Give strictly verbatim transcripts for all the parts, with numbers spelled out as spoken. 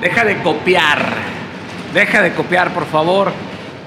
Deja de copiar. Deja de copiar, por favor.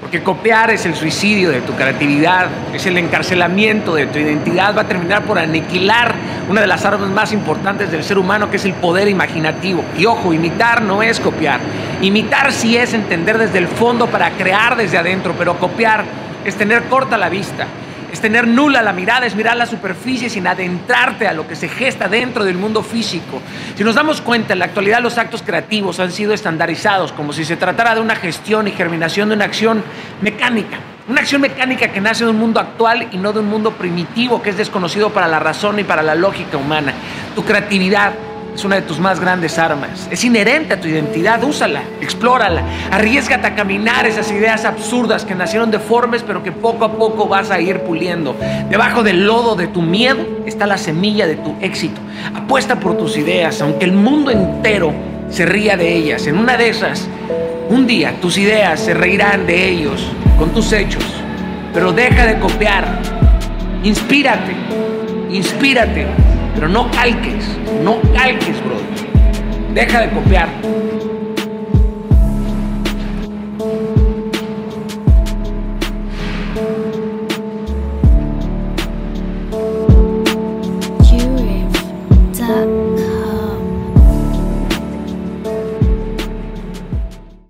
Porque copiar es el suicidio de tu creatividad, es el encarcelamiento de tu identidad, va a terminar por aniquilar una de las armas más importantes del ser humano, que es el poder imaginativo. Y ojo, imitar no es copiar. Imitar sí es entender desde el fondo para crear desde adentro, pero copiar es tener corta la vista, es tener nula la mirada, es mirar la superficie sin adentrarte a lo que se gesta dentro del mundo físico. Si nos damos cuenta, en la actualidad los actos creativos han sido estandarizados como si se tratara de una gestión y germinación de una acción mecánica. Una acción mecánica que nace de un mundo actual y no de un mundo primitivo que es desconocido para la razón y para la lógica humana. Tu creatividad es una de tus más grandes armas. Es inherente a tu identidad, úsala, explórala, arriésgate a caminar esas ideas absurdas que nacieron deformes pero que poco a poco vas a ir puliendo. Debajo del lodo de tu miedo está la semilla de tu éxito. Apuesta por tus ideas, aunque el mundo entero se ría de ellas. En una de esas, un día tus ideas se reirán de ellos con tus hechos. Pero deja de copiar, inspírate, inspírate. Pero no calques, no calques, bro. Deja de copiar.